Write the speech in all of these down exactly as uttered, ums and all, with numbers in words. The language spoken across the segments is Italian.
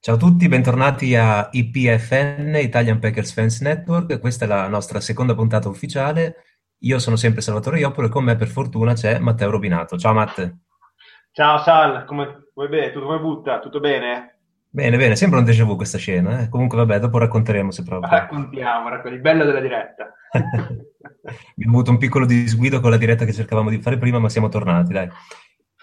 Ciao a tutti, bentornati a I P F N, Italian Packers Fans Network. Questa è la nostra seconda puntata ufficiale. Io sono sempre Salvatore Ioppolo e con me per fortuna c'è Matteo Robinato. Ciao Matte. Ciao Sal, come vuoi bene? Tutto come butta? Tutto bene? Bene, bene, sembra un déjà vu questa scena. Eh? Comunque vabbè, dopo racconteremo se proprio. Raccontiamo, raccontiamo, il bello della diretta. Abbiamo avuto un piccolo disguido con la diretta che cercavamo di fare prima, ma siamo tornati, dai.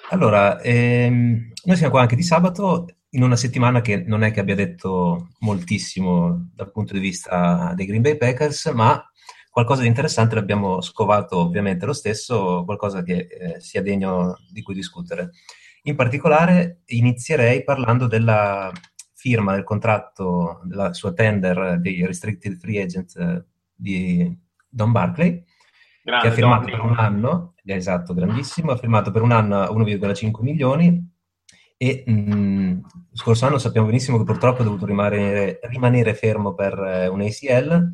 Allora, ehm, noi siamo qua anche di sabato, in una settimana che non è che abbia detto moltissimo dal punto di vista dei Green Bay Packers, ma qualcosa di interessante l'abbiamo scovato ovviamente lo stesso, qualcosa che eh, sia degno di cui discutere. In particolare inizierei parlando della firma del contratto, della sua tender dei Restricted Free Agent di Don Barclay, grande, che ha firmato Don per un anno, esatto, grandissimo, ha firmato per un anno uno virgola cinque milioni e mh, scorso anno sappiamo benissimo che purtroppo ha dovuto rimanere, rimanere fermo per eh, un A C L,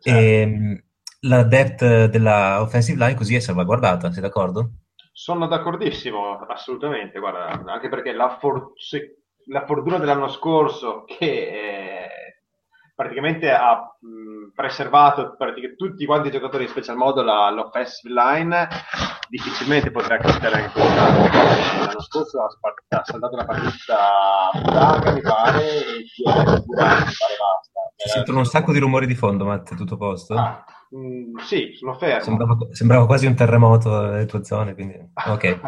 certo. E mh, la depth della offensive line così è salvaguardata, sei d'accordo? Sono d'accordissimo, assolutamente, guarda, anche perché la, for- se- la fortuna dell'anno scorso che... Eh... praticamente ha mh, preservato praticamente tutti quanti i giocatori, in special modo la, l'offensive line, difficilmente potrà capitare anche quest'anno. L'anno scorso ha, spart- ha saldato una partita franca, mi pare, e durante, mi pare basta. Ci sentono un sacco di rumori di fondo, Matt, tutto a posto? Ah, mh, sì, sono fermo. Sembrava, sembrava quasi un terremoto nelle tue zone, quindi... Ok,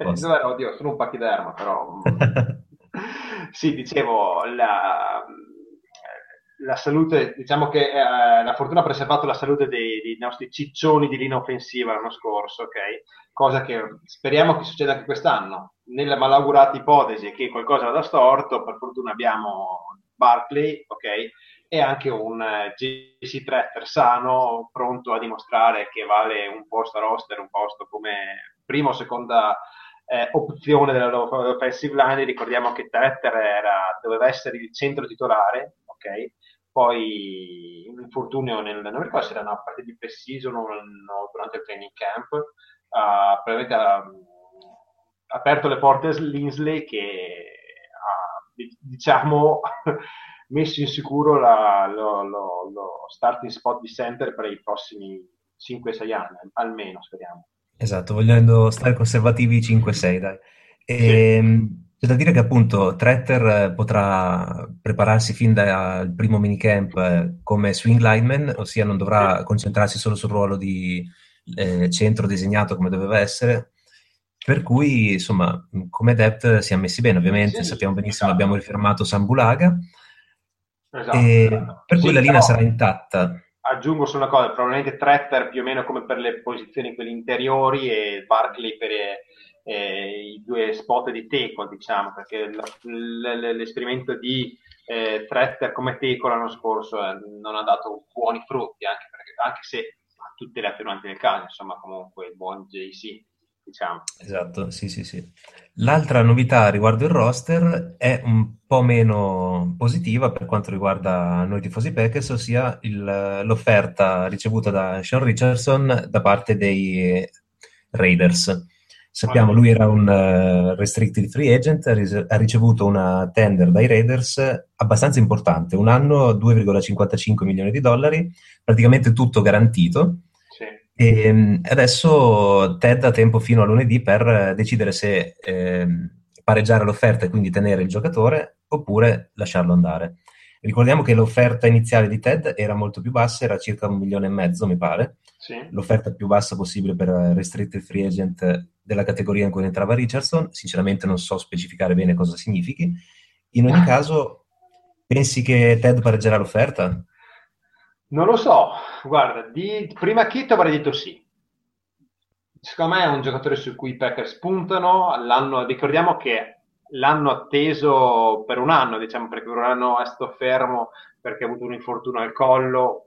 no, oddio, sono un pachiderma, però... sì, dicevo, la... La salute, diciamo che eh, la fortuna ha preservato la salute dei, dei nostri ciccioni di linea offensiva l'anno scorso, ok? Cosa che speriamo che succeda anche quest'anno. Nella malaugurata ipotesi che qualcosa vada storto, per fortuna abbiamo Barclay, ok? E anche un eh, J C Tretter sano, pronto a dimostrare che vale un posto a roster, un posto come prima o seconda Eh, opzione dell'offensive line. Ricordiamo che Tretter era, doveva essere il centro titolare, ok? Poi un infortunio nel, non ricordo se era una partita di pre-season o no, durante il training camp, uh, probabilmente ha, ha aperto le porte a Linsley, che ha, diciamo, messo in sicuro la, lo, lo, lo starting spot di center per i prossimi cinque sei anni, almeno speriamo. Esatto, voglio stare conservativi cinque sei, dai. E, sì. C'è da dire che appunto Tretter potrà prepararsi fin dal primo minicamp come swing lineman, ossia non dovrà sì. concentrarsi solo sul ruolo di eh, centro designato come doveva essere, per cui insomma come depth si è messi bene, ovviamente sì, sappiamo benissimo, esatto. Abbiamo rifirmato Sambulaga, esatto, e esatto. Per cui sì, la linea però... sarà intatta. Aggiungo solo una cosa, probabilmente Tretter più o meno come per le posizioni quelle interiori e Barclay per eh, i due spot di tackle, diciamo, perché l- l'esperimento di eh, Tretter come tackle l'anno scorso eh, non ha dato buoni frutti, anche, perché, anche se ha tutte le attenuanti del caso, insomma comunque buon J C, diciamo. Esatto, sì sì sì. L'altra novità riguardo il roster è un po' meno positiva per quanto riguarda noi tifosi Packers, ossia il, l'offerta ricevuta da Sean Richardson da parte dei Raiders. Sappiamo, lui era un uh, restricted free agent, ha ricevuto una tender dai Raiders abbastanza importante, un anno due virgola cinquantacinque milioni di dollari, praticamente tutto garantito. E adesso Ted ha tempo fino a lunedì per decidere se eh, pareggiare l'offerta e quindi tenere il giocatore oppure lasciarlo andare. Ricordiamo che l'offerta iniziale di Ted era molto più bassa, era circa un milione e mezzo mi pare, sì. L'offerta più bassa possibile per restricted free agent della categoria in cui entrava Richardson, sinceramente non so specificare bene cosa significhi. In ogni caso, pensi che Ted pareggerà l'offerta? Non lo so, guarda, di prima chitto avrei detto sì. Secondo me è un giocatore su cui i Packers puntano, l'anno, ricordiamo che l'hanno atteso per un anno, diciamo, perché per un anno è stato fermo perché ha avuto un infortunio al collo,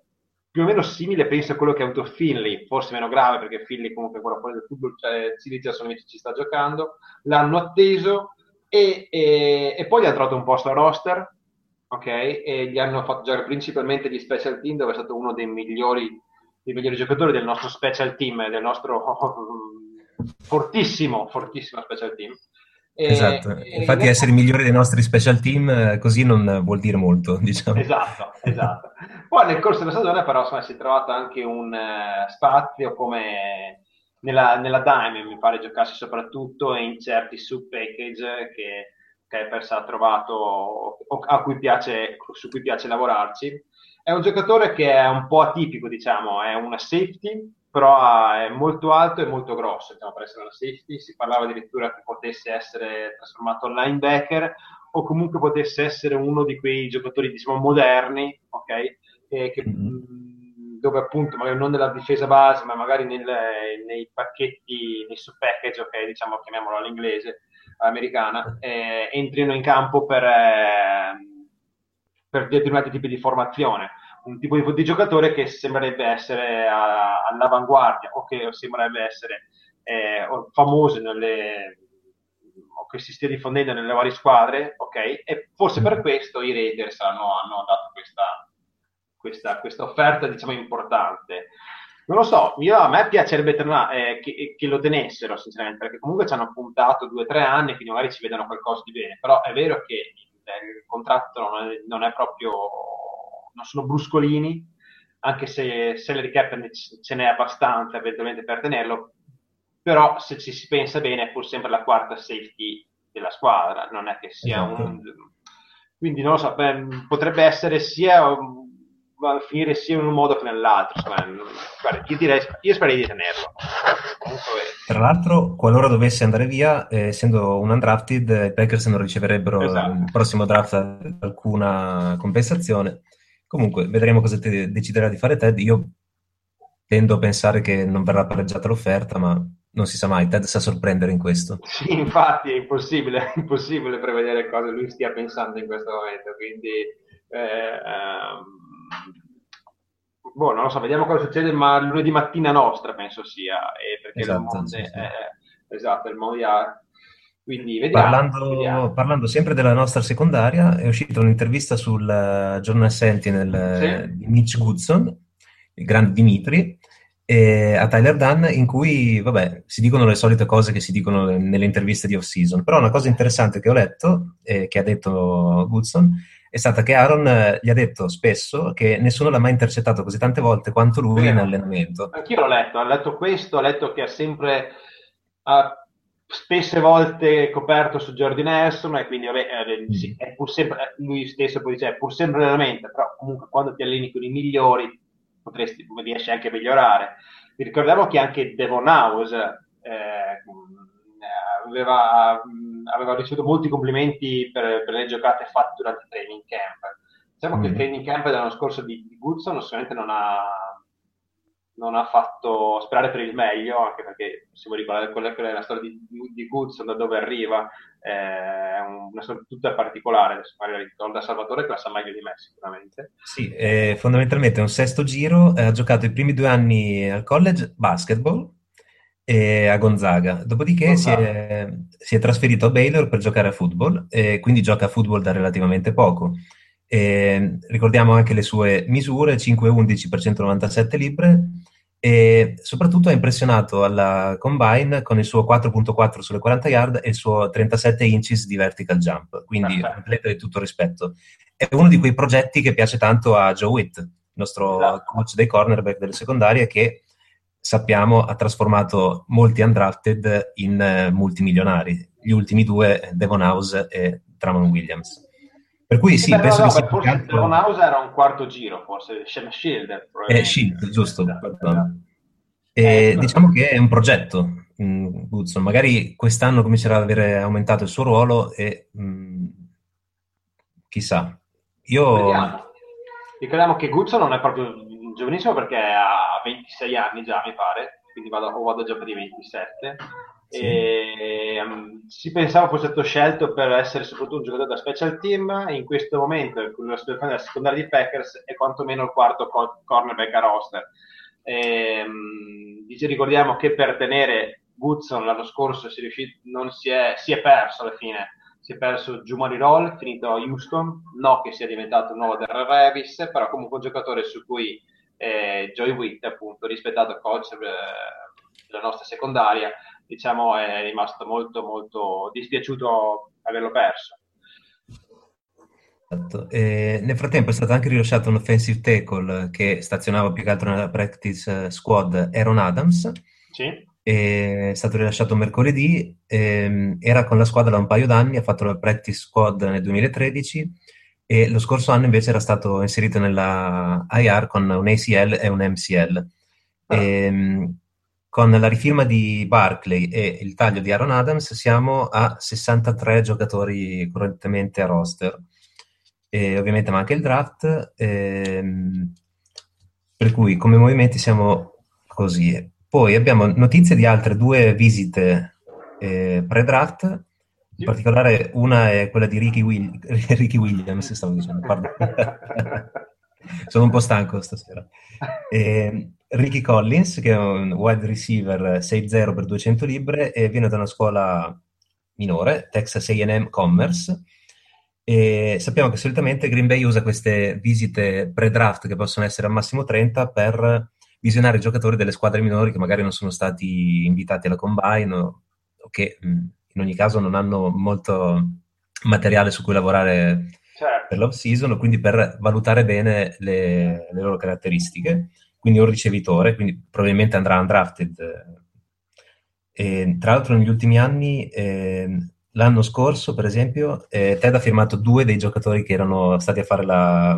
più o meno simile penso a quello che ha avuto Finley, forse meno grave perché Finley comunque quella fuori del football, cioè, si dice solamente ci sta giocando, l'hanno atteso e, e, e poi gli ha trovato un posto a roster. Ok, e gli hanno fatto giocare principalmente gli special team, dove è stato uno dei migliori, dei migliori giocatori del nostro special team, del nostro fortissimo, fortissimo special team. E, esatto, e infatti essere migliori dei nostri special team così non vuol dire molto, diciamo. Esatto, esatto. Poi nel corso della stagione però insomma, si è trovato anche un uh, spazio come nella, nella dime, mi pare giocarsi soprattutto in certi sub package che Peppers ha trovato, a cui piace, su cui piace lavorarci. È un giocatore che è un po' atipico, diciamo, è una safety, però è molto alto e molto grosso, diciamo, per essere una safety. Si parlava addirittura che potesse essere trasformato in linebacker o comunque potesse essere uno di quei giocatori, diciamo, moderni, ok? E che, mm-hmm. dove appunto, magari non nella difesa base, ma magari nel, nei pacchetti, nei sub-package, ok? Diciamo, chiamiamolo all'inglese, americana, eh, entrino in campo per, eh, per determinati tipi di formazione. Un tipo di, di giocatore che sembrerebbe essere a, all'avanguardia o che sembrerebbe essere eh, famoso nelle, o che si stia diffondendo nelle varie squadre, ok? E forse per questo i Raiders hanno, hanno dato questa, questa, questa offerta, diciamo, importante. Non lo so, io, a me piacerebbe eh, che, che lo tenessero, sinceramente, perché comunque ci hanno puntato due o tre anni, quindi magari ci vedono qualcosa di bene. Però è vero che il, il contratto non è, non è proprio... non sono bruscolini, anche se salary cap ce n'è abbastanza eventualmente per tenerlo, però se ci si pensa bene è pur sempre la quarta safety della squadra, non è che sia esatto. un... Quindi non lo so, beh, potrebbe essere sia... un, finire sia in un modo che nell'altro. Io direi, io spererei di tenerlo. Tra l'altro, qualora dovesse andare via, eh, essendo un undrafted, i Packers non riceverebbero esatto. il prossimo draft alcuna compensazione. Comunque, vedremo cosa te deciderà di fare Ted. Io tendo a pensare che non verrà pareggiata l'offerta, ma non si sa mai. Ted sa sorprendere in questo. Sì, infatti è impossibile, è impossibile prevedere cosa lui stia pensando in questo momento, quindi eh, um... boh, non lo so, vediamo cosa succede, ma lunedì mattina nostra penso sia, eh, perché esatto, il mondo sì, sì. È, esatto, il mondiale. Quindi vediamo, parlando, vediamo. Parlando sempre della nostra secondaria, è uscita un'intervista sul uh, Journal Sentinel sì. uh, di Mitch Goodson, il grande Dimitri, eh, a Tyler Dunn, in cui vabbè, si dicono le solite cose che si dicono nelle interviste di off-season, però una cosa interessante che ho letto, eh, che ha detto Goodson, è stata che Aaron gli ha detto spesso che nessuno l'ha mai intercettato così tante volte quanto lui sì. in allenamento. Anch'io l'ho letto, ho letto questo, ho letto che ha sempre ha spesse volte coperto su Jordi Nelson e quindi vabbè, è, sì, è pur sempre, lui stesso poi dice è pur sempre allenamento, però comunque quando ti alleni con i migliori potresti, riesci anche a migliorare. Vi ricordiamo che anche Devon House eh, aveva... aveva ricevuto molti complimenti per, per le giocate fatte durante il training camp. Diciamo mm. che il training camp dell'anno scorso di, di Goodson sicuramente non ha, non ha fatto sperare per il meglio, anche perché se vuoi ricordare quella che è la storia di, di Goodson, da dove arriva, è una storia tutta particolare. Adesso magari la ricorda Salvatore, che la sa meglio di me sicuramente. Sì, eh, fondamentalmente è un sesto giro, ha giocato i primi due anni al college basketball, e a Gonzaga, dopodiché oh, si, è, si è trasferito a Baylor per giocare a football e quindi gioca a football da relativamente poco e, ricordiamo anche le sue misure, cinque undici per centonovantasette libbre e soprattutto ha impressionato alla Combine con il suo quattro virgola quattro sulle quaranta yard e il suo trentasette inches di vertical jump, quindi un atleta di tutto rispetto. È uno di quei progetti che piace tanto a Joe Witt, il nostro esatto. coach dei cornerback delle secondarie, che sappiamo ha trasformato molti undrafted in eh, multimilionari, gli ultimi due Devon House e Tramon Williams, per cui sì, sì beh, penso no, che no, forse campo... Devon House era un quarto giro, forse Shield eh, Shield, giusto esatto, esatto. E, ecco. Diciamo che è un progetto mh, Goodson, magari quest'anno comincerà ad avere aumentato il suo ruolo e mh, chissà. Io vediamo. Ricordiamo che Goodson non è proprio giovanissimo perché ha ventisei anni già, mi pare, quindi vado, o vado già per i ventisette. Sì. E, um, si pensava fosse stato scelto per essere soprattutto un giocatore da special team. In questo momento, con la situazione della secondaria di Packers, è quantomeno il quarto co- cornerback a roster. E, um, dice, ricordiamo che per tenere Goodson l'anno scorso si è, riuscito, non si, è, si è perso alla fine. Si è perso Jumari Roll, finito a Houston. No, che sia diventato un nuovo Darrell Revis, però comunque un giocatore su cui. Eh, Joy Witt, appunto, rispettato coach eh, della nostra secondaria, diciamo è rimasto molto molto dispiaciuto averlo perso. Esatto. E nel frattempo è stato anche rilasciato un offensive tackle che stazionava più che altro nella practice squad, Aaron Adams. Sì. È stato rilasciato mercoledì, ehm, era con la squadra da un paio d'anni, ha fatto la practice squad nel duemilatredici e lo scorso anno invece era stato inserito nella I R con un A C L e un M C L. Ah. Ehm, con la rifirma di Barclay e il taglio di Aaron Adams siamo a sessantatré giocatori correttamente a roster. E ovviamente manca il draft, ehm, per cui come movimenti siamo così. Poi abbiamo notizie di altre due visite eh, pre-draft, in particolare una è quella di Ricky, Will- Ricky Williams, stavo dicendo, pardon. Sono un po' stanco stasera. Eh, Ricky Collins, che è un wide receiver sei zero per duecento libbre, e viene da una scuola minore, Texas A and M Commerce. E sappiamo che solitamente Green Bay usa queste visite pre-draft, che possono essere al massimo trenta, per visionare i giocatori delle squadre minori che magari non sono stati invitati alla combine o che in ogni caso non hanno molto materiale su cui lavorare, certo, per l'off-season, quindi per valutare bene le, le loro caratteristiche. Quindi un ricevitore, quindi probabilmente andrà undrafted. E, tra l'altro negli ultimi anni... Eh, L'anno scorso, per esempio, eh, Ted ha firmato due dei giocatori che erano stati a fare la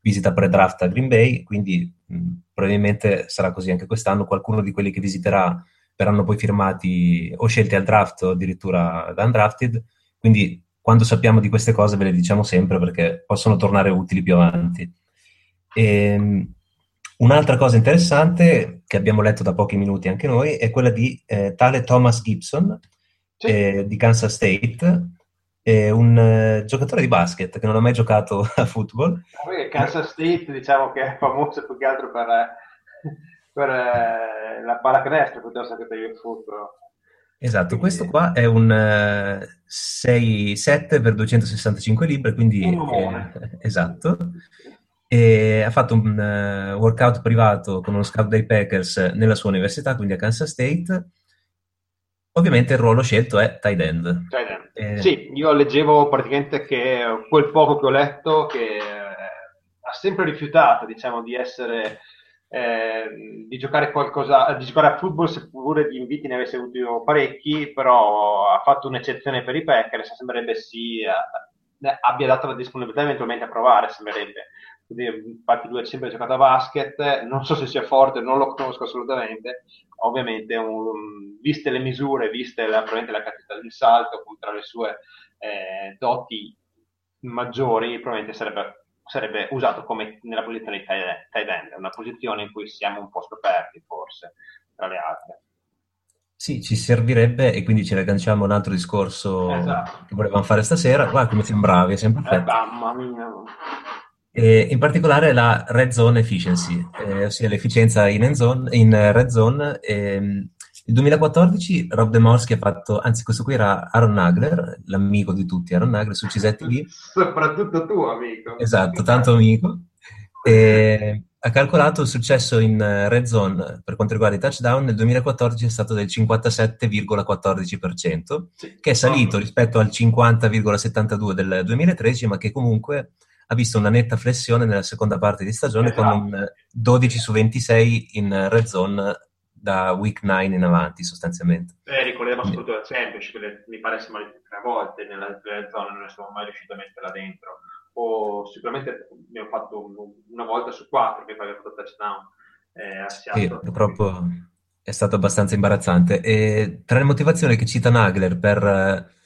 visita pre-draft a Green Bay, quindi mh, probabilmente sarà così anche quest'anno. Qualcuno di quelli che visiterà verranno poi firmati o scelti al draft o addirittura da undrafted, quindi quando sappiamo di queste cose ve le diciamo sempre perché possono tornare utili più avanti. E, un'altra cosa interessante che abbiamo letto da pochi minuti anche noi è quella di eh, tale Thomas Gibson, Eh, di Kansas State, eh, un eh, giocatore di basket che non ha mai giocato a football. Kansas State diciamo che è famoso più che altro per, per eh, la pallacanestro piuttosto che per il football. Esatto, quindi... questo qua è un eh, sei sette per duecentosessantacinque libbre, quindi eh, esatto. E ha fatto un eh, workout privato con uno scout dei Packers nella sua università, quindi a Kansas State. Ovviamente il ruolo scelto è tight end. Tight end. Eh, sì, io leggevo praticamente che quel poco che ho letto che eh, ha sempre rifiutato, diciamo, di essere eh, di giocare qualcosa, di giocare a football, seppure gli inviti ne avesse avuto parecchi, però ha fatto un'eccezione per i Packers, sembrerebbe sia abbia dato la disponibilità eventualmente a provare, sembrerebbe. Quindi, infatti lui ha sempre giocato a basket, non so se sia forte, non lo conosco assolutamente, ovviamente un, viste le misure, viste la, probabilmente la capacità del salto, tra le sue eh, doti maggiori, probabilmente sarebbe, sarebbe usato come nella posizione di tight end, una posizione in cui siamo un po' scoperti forse, tra le altre. Sì, ci servirebbe, e quindi ci agganciamo un altro discorso, esatto, che volevamo fare stasera. Guarda come siamo bravi, è sempre eh, mamma mia. E in particolare la red zone efficiency, eh, ossia l'efficienza in, end zone, in red zone. Ehm, il duemilaquattordici Rob Demorski ha fatto, anzi questo qui era Aaron Nagler, l'amico di tutti, Aaron Nagler su C S T V. Soprattutto tu, amico. Esatto, tanto amico. E, ha calcolato il successo in red zone per quanto riguarda i touchdown, nel duemilaquattordici è stato del cinquantasette virgola quattordici per cento, sì, che è salito oh. rispetto al cinquanta virgola settantadue per cento del duemilatredici, ma che comunque... ha visto una netta flessione nella seconda parte di stagione, esatto, con un dodici su ventisei in red zone da week nove in avanti sostanzialmente. Eh, ricordiamo soprattutto la Champions, che mi pare siamo arrivati tre volte nella red zone, non ne siamo mai riusciti a metterla dentro. O sicuramente ne ho fatto una volta su quattro che poi ho fatto touchdown eh, a Seattle. Sì, purtroppo è stato abbastanza imbarazzante. E tra le motivazioni che cita Nagler per...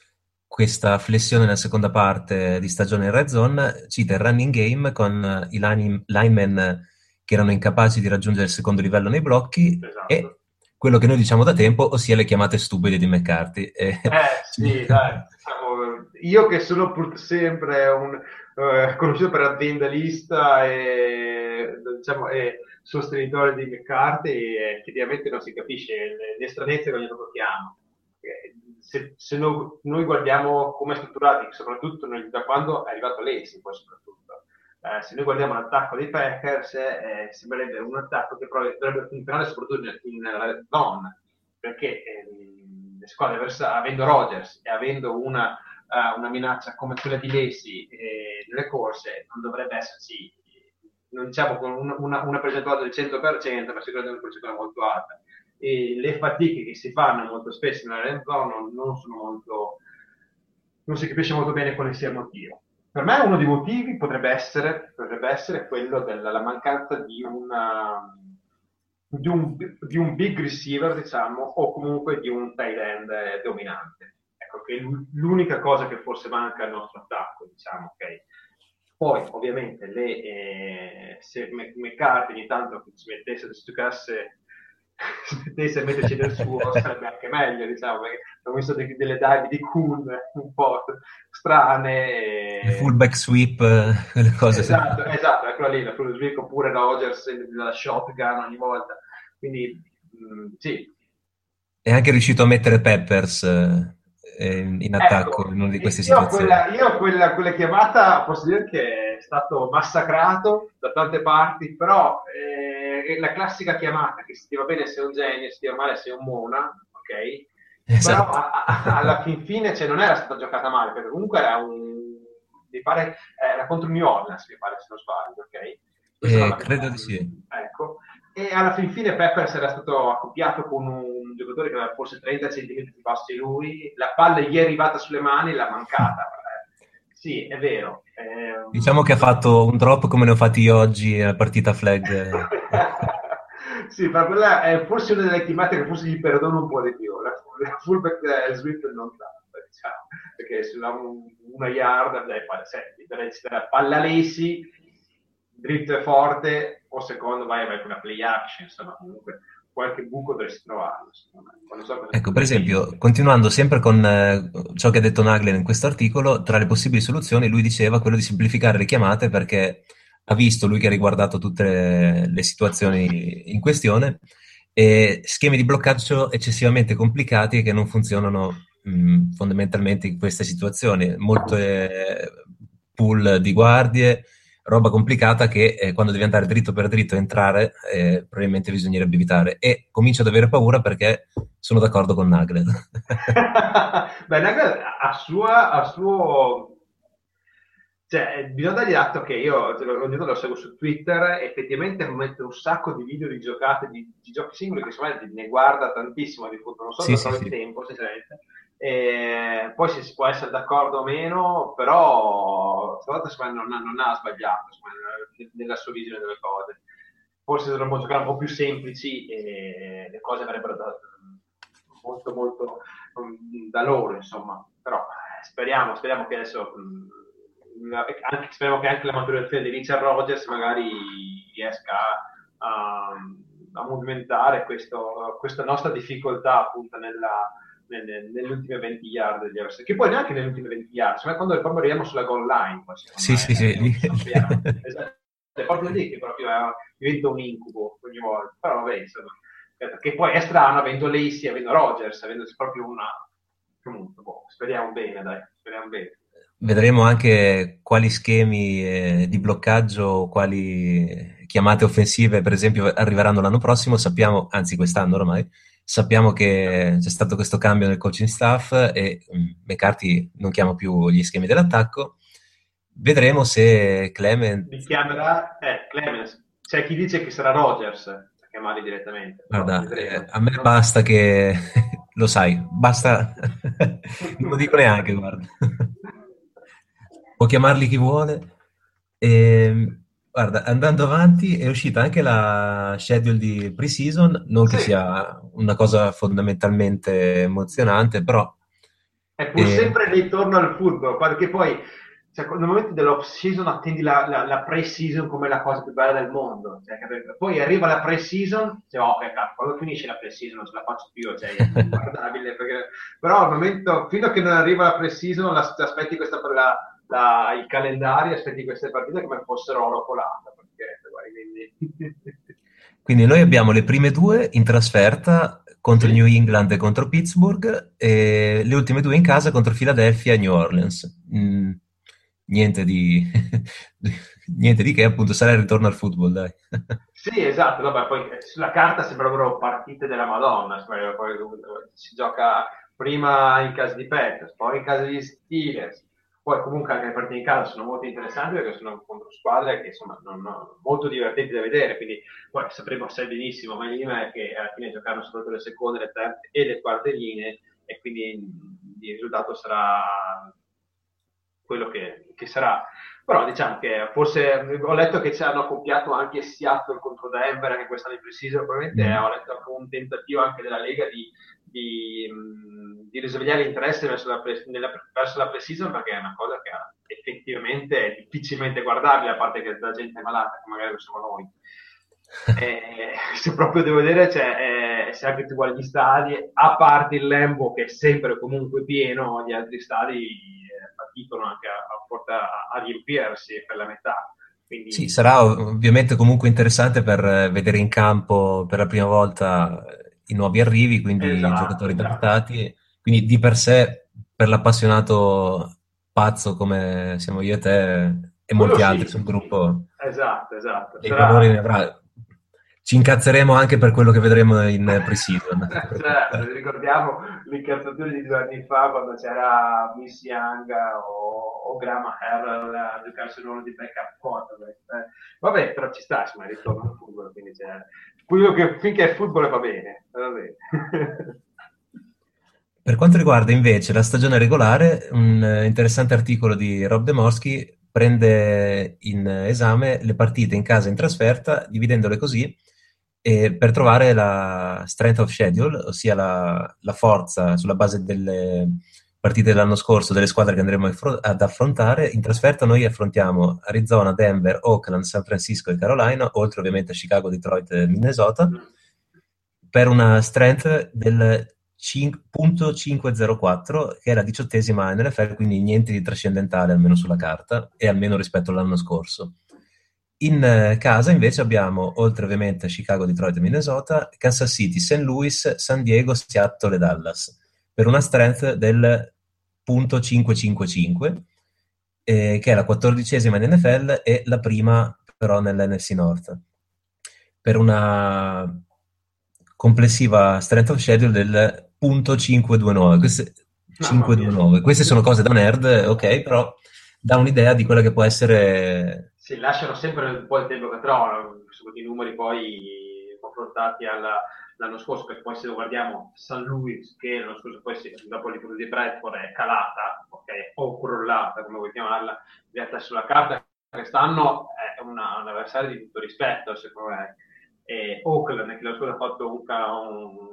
questa flessione nella seconda parte di stagione in red zone, cita il running game con i line, linemen che erano incapaci di raggiungere il secondo livello nei blocchi, esatto, e quello che noi diciamo da tempo, ossia le chiamate stupide di McCarthy. Eh sì, dai, diciamo, io che sono pur sempre un eh, conosciuto per aziendalista e, diciamo, e sostenitore di McCarthy, effettivamente non si capisce le, le stranezze che ogni tanto chiamo. Se, se no, noi guardiamo come è strutturato, soprattutto noi, da quando è arrivato Lacey, poi soprattutto, eh, se noi guardiamo l'attacco dei Packers, eh, sembrerebbe un attacco che dovrebbe funzionare soprattutto in, in, in zone, perché eh, le squadre avversarie, avendo Rodgers e avendo una, uh, una minaccia come quella di Lacy eh, nelle corse, non dovrebbe esserci, non diciamo con una, una, una percentuale del cento per cento, ma sicuramente una percentuale molto alta. E le fatiche che si fanno molto spesso nella red zone non sono molto, non si capisce molto bene quale sia il motivo. Per me uno dei motivi potrebbe essere, potrebbe essere quello della mancanza di una di un, di un big receiver, diciamo, o comunque di un tight end eh, dominante. Ecco, che è l'unica cosa che forse manca al nostro attacco, diciamo, ok? Poi, ovviamente, le, eh, se McCarthy ogni tanto si mettesse, si giocasse, si mettesse a metterci del suo, sarebbe anche meglio, diciamo, perché ho visto delle, delle dive di Kuhn un po' strane. E... fullback sweep, quelle cose. Esatto, esatto, eccola lì, la full sweep, oppure Rodgers, la shotgun ogni volta. Quindi, mh, sì. È anche riuscito a mettere Peppers eh, in attacco, ecco, in una di queste io situazioni. Quella, io quella, quella chiamata posso dire che è stato massacrato da tante parti, però... Eh, la classica chiamata che si stiva bene se è un genio, si stiva male se è un mona, ok? Esatto. Però a, a, alla fin fine, cioè, non era stata giocata male, perché comunque era un, mi pare, era contro New Orleans, mi pare, se non sbaglio, ok? Eh, credo di sì. Ecco. E alla fin fine Peppers era stato accoppiato con un giocatore che aveva forse trenta centimetri più basso di lui, la palla gli è arrivata sulle mani e l'ha mancata. Sì, è vero. Eh, diciamo che ha fatto un drop come ne ho fatti io oggi alla partita flag. Sì, ma quella è forse una delle chiamate che forse gli perdono un po' di più. La, la fullback sweep non tanto, diciamo, perché se un, una yard, dai, senti, dai, palla Lacy, dritto e forte, o secondo vai vai con una play action, insomma, comunque qualche buco dovresti trovarlo. So ecco, per esempio, continuando sempre con eh, ciò che ha detto Nagler in questo articolo, tra le possibili soluzioni lui diceva quello di semplificare le chiamate, perché ha visto, lui che ha riguardato tutte le, le situazioni in questione, e schemi di bloccaggio eccessivamente complicati che non funzionano mh, fondamentalmente in queste situazioni. Molte pool di guardie, roba complicata che eh, quando devi andare dritto per dritto e entrare eh, probabilmente bisognerebbe evitare, e comincio ad avere paura perché sono d'accordo con Nagred. Beh, Nagred a sua a suo cioè bisogna dargli atto che io ogni tanto lo seguo su Twitter, effettivamente mette un sacco di video di giocate di, di giochi singoli che insomma ne guarda tantissimo di fondo, non so se sì, sì, sì. il tempo sinceramente. E poi se si può essere d'accordo o meno, però stavolta non, non ha sbagliato nella sua visione delle cose. Forse dovremmo giocare un po' più semplici e le cose avrebbero dato molto molto da loro, insomma. Però speriamo speriamo che adesso anche, speriamo che anche la maturazione di Richard Rodgers magari riesca a, a movimentare questo, questa nostra difficoltà appunto nella nelle ultime venti yard degli avversari, che poi neanche nelle ultime venti yard, cioè quando poi arriviamo sulla goal line, sì, sì, sì, esatto. È proprio lì che proprio eh, diventa un incubo ogni volta. Però vabbè, insomma, che poi è strano avendo Lacy, avendo Rodgers, avendosi proprio una comunque, boh, speriamo bene, dai, speriamo bene. Vedremo anche quali schemi eh, di bloccaggio, quali chiamate offensive, per esempio, arriveranno l'anno prossimo. Sappiamo, anzi quest'anno ormai, sappiamo che c'è stato questo cambio nel coaching staff e McCarthy non chiama più gli schemi dell'attacco. Vedremo se Clement... Mi chiamerà... Eh, Clement. C'è chi dice che sarà Rodgers a chiamare direttamente. Guarda, eh, a me basta che... Lo sai, basta... Non lo dico neanche, guarda. Può chiamarli chi vuole. E... Guarda, andando avanti, è uscita anche la schedule di pre-season, non sì. che sia una cosa fondamentalmente emozionante, però... È pur eh... sempre ritorno al football, perché poi cioè, nel momento dell'off-season attendi la, la, la pre-season come la cosa più bella del mondo. Cioè, poi arriva la pre-season, cioè, oh, che cazzo, quando finisce la pre-season non ce la faccio più, cioè, è guardabile, perché... Però al momento, fino a che non arriva la pre-season, la, ti aspetti questa... La, La, il calendario, aspetti queste partite come fossero oro colato. Quindi... quindi noi abbiamo le prime due in trasferta contro sì. New England e contro Pittsburgh, e le ultime due in casa contro Philadelphia e New Orleans. Mm, niente di niente di che, appunto, sarà il ritorno al football, dai. Sì, esatto. Vabbè, poi sulla carta sembravano partite della Madonna, poi si gioca prima in casa di Packers, poi in casa degli Steelers, poi comunque anche le partite in casa sono molto interessanti perché sono contro squadre che insomma non, non, molto divertenti da vedere, quindi poi sapremo assai benissimo meglio di me che alla fine giocarono soprattutto le seconde, le terze e le quarte linee, e quindi il risultato sarà quello che, che sarà. Però diciamo che forse ho letto che ci hanno accoppiato anche Seattle contro Denver, anche quest'anno in pre-season probabilmente mm. ho letto un tentativo anche della Lega di di, di risvegliare l'interesse verso la, pre, nella, verso la pre-season, perché è una cosa che effettivamente è difficilmente guardabile, a parte che la gente è malata, che magari lo siamo noi. E, se proprio devo vedere, cioè, eh, se anche tu guardi gli stadi, a parte il Lambeau che è sempre comunque pieno, gli altri stadi eh, faticano anche a, a, a riempirsi per la metà. Quindi... Sì, sarà ovviamente comunque interessante per vedere in campo per la prima volta i nuovi arrivi, quindi esatto, i giocatori trattati, esatto. Quindi di per sé per l'appassionato pazzo come siamo io e te e molti quello altri sì, sul gruppo esatto, esatto. Dei sarà... valori ne avrà. Ci incazzeremo anche per quello che vedremo in pre-season. Certo, ricordiamo le incazzature di due anni fa quando c'era Miss Young o, o Graham Harrell a giocarsi il ruolo di backup quarterback. Eh, vabbè, però ci sta, insomma, ritorno al football, quindi c'è... Quello che finché è football va bene, va bene. Per quanto riguarda invece la stagione regolare, un interessante articolo di Rob Demorski prende in esame le partite in casa e in trasferta, dividendole così, e per trovare la strength of schedule, ossia la, la forza sulla base delle partite dell'anno scorso delle squadre che andremo ad affrontare. In trasferta noi affrontiamo Arizona, Denver, Oakland, San Francisco e Carolina, oltre ovviamente a Chicago, Detroit e Minnesota, per una strength del cinque virgola cinquecentoquattro, che è la diciottesima in N F L, quindi niente di trascendentale almeno sulla carta e almeno rispetto all'anno scorso. In casa invece abbiamo, oltre ovviamente a Chicago, Detroit e Minnesota, Kansas City, Saint Louis, San Diego, Seattle e Dallas, per una strength del punto cinquecentocinquantacinque, eh, che è la quattordicesima in N F L e la prima però nell'N F C North, per una complessiva strength of schedule del punto cinquecentoventinove. Queste, no, cinquecentoventinove. Queste sono cose da nerd, ok, però dà un'idea di quella che può essere... Sì, lasciano sempre un po' il tempo che trovano, sono i numeri poi confrontati alla, l'anno scorso, perché poi se lo guardiamo San Luis, che l'anno scorso poi se, dopo il libro di Bradford è calata, okay, o crollata, come vuoi chiamarla, in realtà sulla carta quest'anno è una, un avversario di tutto rispetto, secondo me. E Oakland, che l'anno scorso ha fatto un, un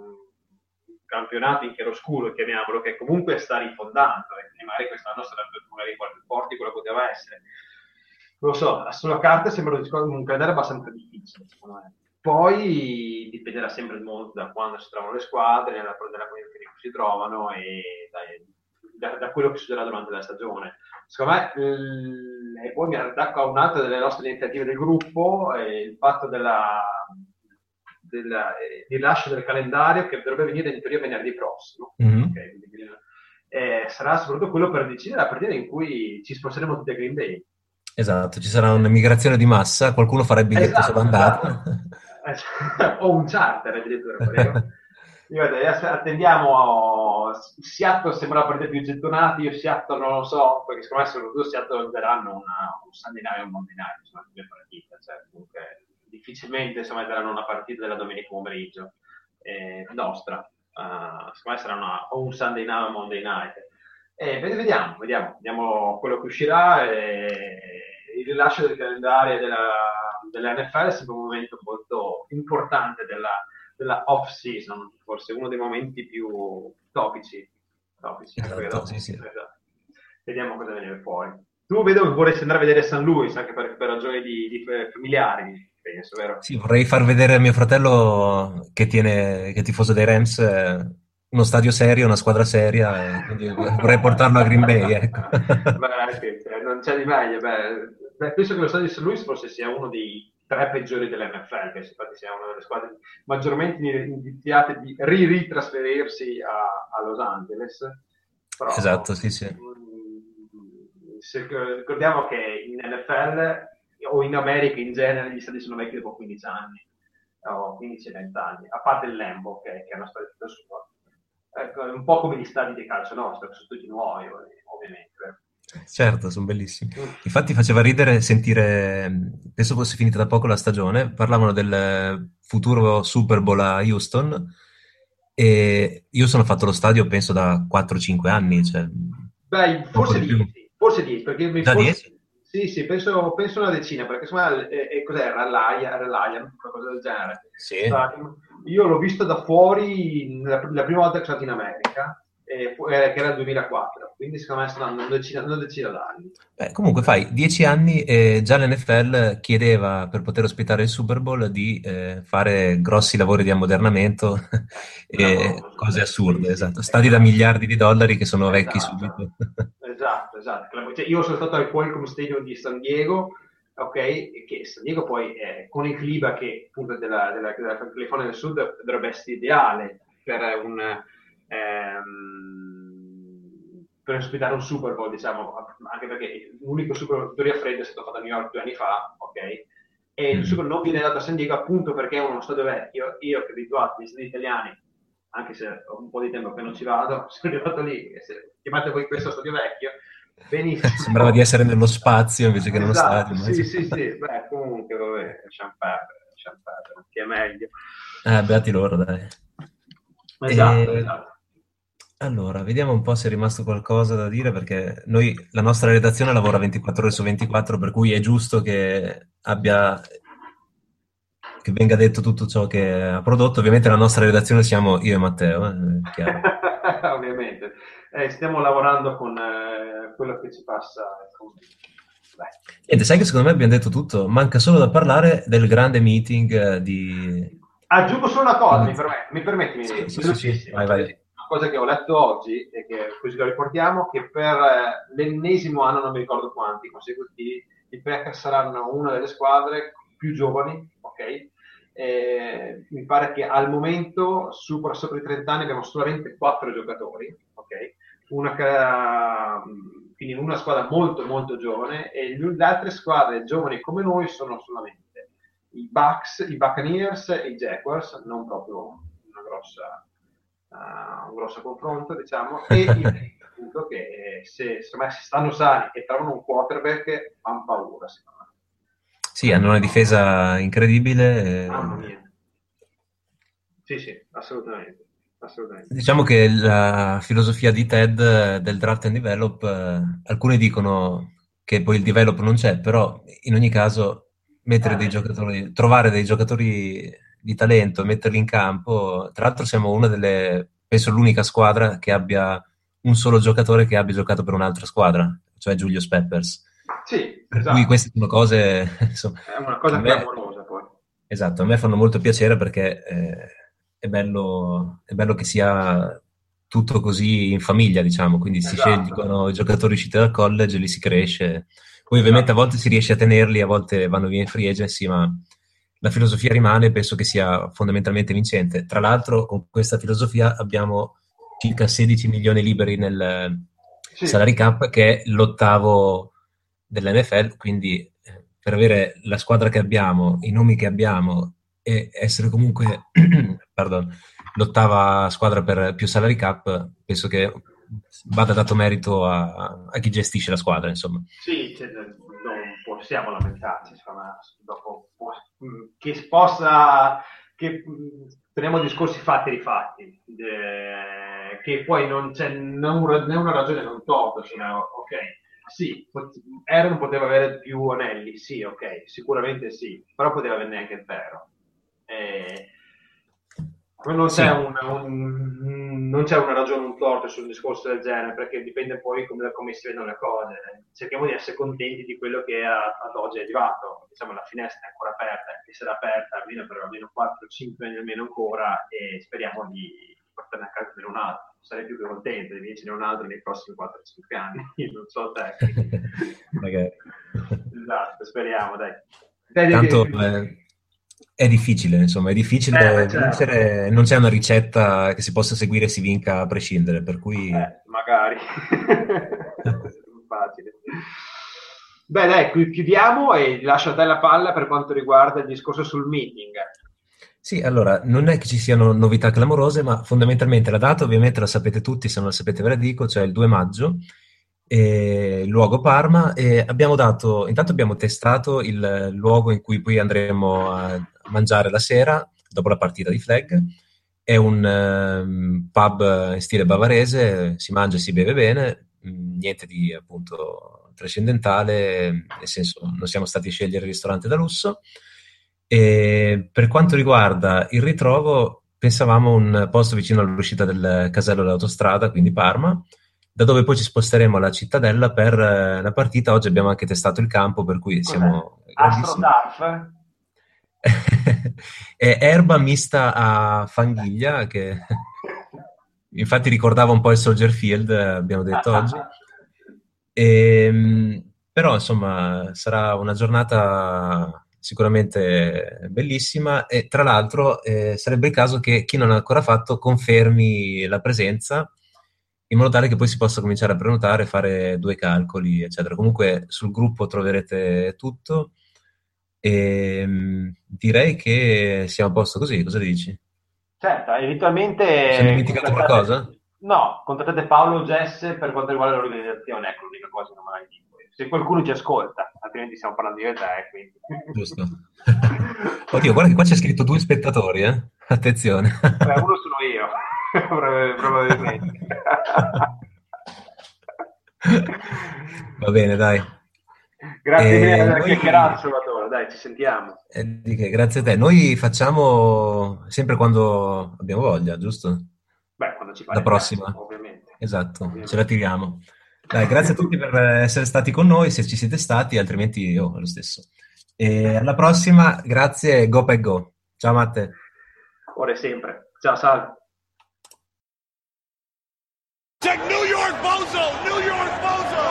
campionato in chiaroscuro, chiamiamolo, che comunque sta rifondando, e quindi magari quest'anno sarebbe una dei più forti, quello poteva essere. Non lo so, sulla carta sembra un calendario abbastanza difficile, secondo me. Poi dipenderà sempre il mondo da quando si trovano le squadre, nella della che si trovano e da, da, da quello che succederà durante la stagione. Secondo me, eh, e poi mi attacco a un'altra delle nostre iniziative del gruppo, eh, il fatto della, della eh, rilascio del calendario che dovrebbe venire in teoria venerdì prossimo. Mm-hmm. Okay, quindi, eh, sarà soprattutto quello per decidere la partita in cui ci sposteremo tutti a Green Bay. Esatto, ci sarà un'emigrazione di massa, qualcuno farà il biglietto esatto, solo andata. Esatto. O un charter addirittura. Io adesso attendiamo, Seattle sembra la partita più gettonata, io Seattle non lo so, perché secondo me soprattutto Seattle daranno una, un sandinaio e un mondinaio, insomma, due partite, cioè comunque difficilmente insomma daranno una partita della domenica pomeriggio, eh, nostra, uh, secondo me sarà una, o un sandinaio e un mondinaio. Eh, vediamo, vediamo, vediamo quello che uscirà. Il rilascio del calendario della, della N F L è sempre un momento molto importante della, della off season, forse uno dei momenti più topici. topici, esatto, perché, sì, sì. Esatto. Vediamo cosa viene fuori. Tu vedo che vorresti andare a vedere San Luis anche per, per ragioni di, di familiari, penso, vero? Sì, vorrei far vedere a mio fratello che tiene che tifoso dei Rams. Eh... uno stadio serio, una squadra seria, quindi vorrei portarlo a Green Bay, ecco. Beh, non c'è di meglio. Beh, beh, penso che lo stadio di San Luis forse sia uno dei tre peggiori dell'N F L, penso, infatti sia una delle squadre maggiormente indiziate di ritrasferirsi a, a Los Angeles. Però, esatto, sì, sì. Se, ricordiamo che in N F L o in America in genere gli stadi sono vecchi dopo quindici anni, o quindici venti anni, a parte il Lambeau, che, che è una storia tutta sua. Ecco, è un po' come gli stadi di calcio nostri, sono tutti nuovi, ovviamente. Certo, sono bellissimi. Infatti faceva ridere sentire, penso fosse finita da poco la stagione, parlavano del futuro Super Bowl a Houston e io sono fatto lo stadio penso da quattro cinque anni, cioè, beh, forse dieci, forse dieci, perché mi da forse... dieci? Sì, sì, penso, penso una decina, perché insomma, eh, eh, cos'era? L'Aia, l'Aia, qualcosa del genere. Sì. Io l'ho visto da fuori la, la prima volta che sono andato in America, eh, che era il duemilaquattro, quindi secondo me saranno una decina, una decina d'anni. Beh, comunque fai dieci anni e già l'N F L chiedeva, per poter ospitare il Super Bowl, di eh, fare grossi lavori di ammodernamento e no, no, cose assurde, sì, esatto. Sì, stadi esatto. Da miliardi di dollari che sono esatto. Vecchi subito. Esatto, esatto. Cioè, io sono stato al Qualcomm Stadium di San Diego, ok, che San Diego poi eh, con il clima che appunto della, della, della California del Sud dovrebbe essere ideale per un ehm, per ospitare un Super Bowl, diciamo, anche perché l'unico Super Bowl di freddo è stato fatto a New York due anni fa, ok, e mm. il Super Bowl non viene dato a San Diego appunto perché è uno stadio vecchio. Io che abituato agli stadi italiani, anche se ho un po' di tempo che non ci vado, sono arrivato lì, se chiamate voi questo stadio vecchio. Benissimo. Sembrava di essere nello spazio invece che nello esatto, stadio. Sì, sì, sì. Beh, comunque, vabbè, lasciamo perdere, lasciamo perdere, che è meglio. Eh, beati loro, dai. Esatto, e... esatto. Allora, vediamo un po' se è rimasto qualcosa da dire, perché noi, la nostra redazione lavora ventiquattro ore su ventiquattro, per cui è giusto che abbia... che venga detto tutto ciò che ha prodotto. Ovviamente la nostra redazione siamo io e Matteo, eh, chiaro. Ovviamente. Eh, stiamo lavorando con eh, quello che ci passa. Niente, sai che secondo me abbiamo detto tutto, manca solo da parlare del grande meeting di... Aggiungo solo una cosa, mi permetti? Mi permetti sì, mi... Sì, sì, sì. Vai, vai. Una cosa che ho letto oggi, e che così lo riportiamo, che per eh, l'ennesimo anno, non mi ricordo quanti consecutivi, i Packers saranno una delle squadre più giovani, ok? Eh, mi pare che al momento sopra, sopra i trenta anni abbiamo solamente quattro giocatori, ok? Una, quindi una squadra molto molto giovane, e le altre squadre giovani come noi sono solamente i Bucks, i Buccaneers e i Jaguars, non proprio una grossa, uh, un grosso confronto, diciamo, e il punto che se, se stanno sani e trovano un quarterback fanno paura, secondo me. Sì, hanno una difesa incredibile. Mamma mia. Sì, sì, assolutamente. assolutamente. Diciamo che la filosofia di Ted del draft and develop, eh, alcuni dicono che poi il develop non c'è, però in ogni caso mettere eh, dei giocatori, trovare dei giocatori di talento, metterli in campo. Tra l'altro siamo una delle, penso l'unica squadra che abbia un solo giocatore che abbia giocato per un'altra squadra, cioè Julius Peppers. Sì, per esatto. Cui queste sono cose, insomma, è una cosa clamorosa, poi. Esatto, a me fanno molto piacere perché eh, è bello è bello che sia tutto così in famiglia, diciamo, quindi esatto. Si scelgono i giocatori usciti dal college e li si cresce. Poi ovviamente esatto. A volte si riesce a tenerli, a volte vanno via in free agency, ma la filosofia rimane, penso che sia fondamentalmente vincente. Tra l'altro con questa filosofia abbiamo circa sedici milioni liberi nel sì. salary cap, che è l'ottavo dell'N F L, quindi per avere la squadra che abbiamo, i nomi che abbiamo e essere comunque pardon, l'ottava squadra per più salary cap, penso che vada dato merito a, a chi gestisce la squadra, insomma. Sì, cioè, non possiamo lamentarci, insomma, dopo che possa che teniamo discorsi fatti e rifatti, eh, che poi non c'è né una ragione né un torto, cioè, ok. Sì, Aaron poteva avere più anelli, sì, ok, sicuramente sì, però poteva averne anche il vero. Eh, non, sì. c'è un, un, non c'è una ragione, un torto sul discorso del genere, perché dipende poi come, da come si vedono le cose. Cerchiamo di essere contenti di quello che a, ad oggi è arrivato. Diciamo, la finestra è ancora aperta, che sarà aperta almeno per almeno quattro cinque anni almeno ancora, e speriamo di portarne a casa per un altro. Sarei più che contento di vincere un altro nei prossimi quattro cinque anni, non so te. Magari. Esatto, speriamo, dai. dai Tanto è, è difficile, insomma, è difficile eh, vincere, certo. Non c'è una ricetta che si possa seguire e si vinca a prescindere, per cui... Eh, magari. Facile. Beh, dai, qui chiudiamo e lascio a te la palla per quanto riguarda il discorso sul meeting. Sì, allora, non è che ci siano novità clamorose, ma fondamentalmente la data ovviamente la sapete tutti, se non la sapete ve la dico, cioè il due maggio, eh, luogo Parma, e abbiamo dato, intanto abbiamo testato il luogo in cui poi andremo a mangiare la sera, dopo la partita di flag. È un eh, pub in stile bavarese, si mangia e si beve bene, niente di appunto trascendentale, nel senso non siamo stati a scegliere il ristorante da lusso. E per quanto riguarda il ritrovo, pensavamo un posto vicino all'uscita del casello dell'autostrada, quindi Parma, da dove poi ci sposteremo alla Cittadella per eh, la partita. Oggi abbiamo anche testato il campo, per cui siamo AstroTurf. È erba mista a fanghiglia, che infatti ricordava un po' il Soldier Field, abbiamo detto oggi. E, però insomma sarà una giornata sicuramente bellissima, e tra l'altro eh, sarebbe il caso che chi non ha ancora fatto confermi la presenza, in modo tale che poi si possa cominciare a prenotare, fare due calcoli eccetera. Comunque sul gruppo troverete tutto, e direi che siamo a posto così, cosa dici? Certo, eventualmente... Mi sono dimenticato qualcosa? No, contattate Paolo Gesse per quanto riguarda l'organizzazione, ecco l'unica cosa che non me la dico. Se qualcuno ci ascolta, altrimenti stiamo parlando io e te, quindi... Giusto. Oddio, guarda che qua c'è scritto due spettatori, eh? Attenzione. Beh, uno sono io, probabilmente. Va bene, dai. Grazie mille eh, per aver chiacchierato, Salvatore, dai, ci sentiamo. Eh, di che, grazie a te. Noi facciamo sempre quando abbiamo voglia, giusto? Beh, quando ci pare. La prossima, grazie, ovviamente. Esatto, ovviamente. Ce la tiriamo. Dai, grazie a tutti per essere stati con noi, se ci siete stati, altrimenti io lo stesso. E alla prossima, grazie, go per go. Ciao Matte. Ora e sempre. Ciao, salve. New York Bozo, New York Bozo.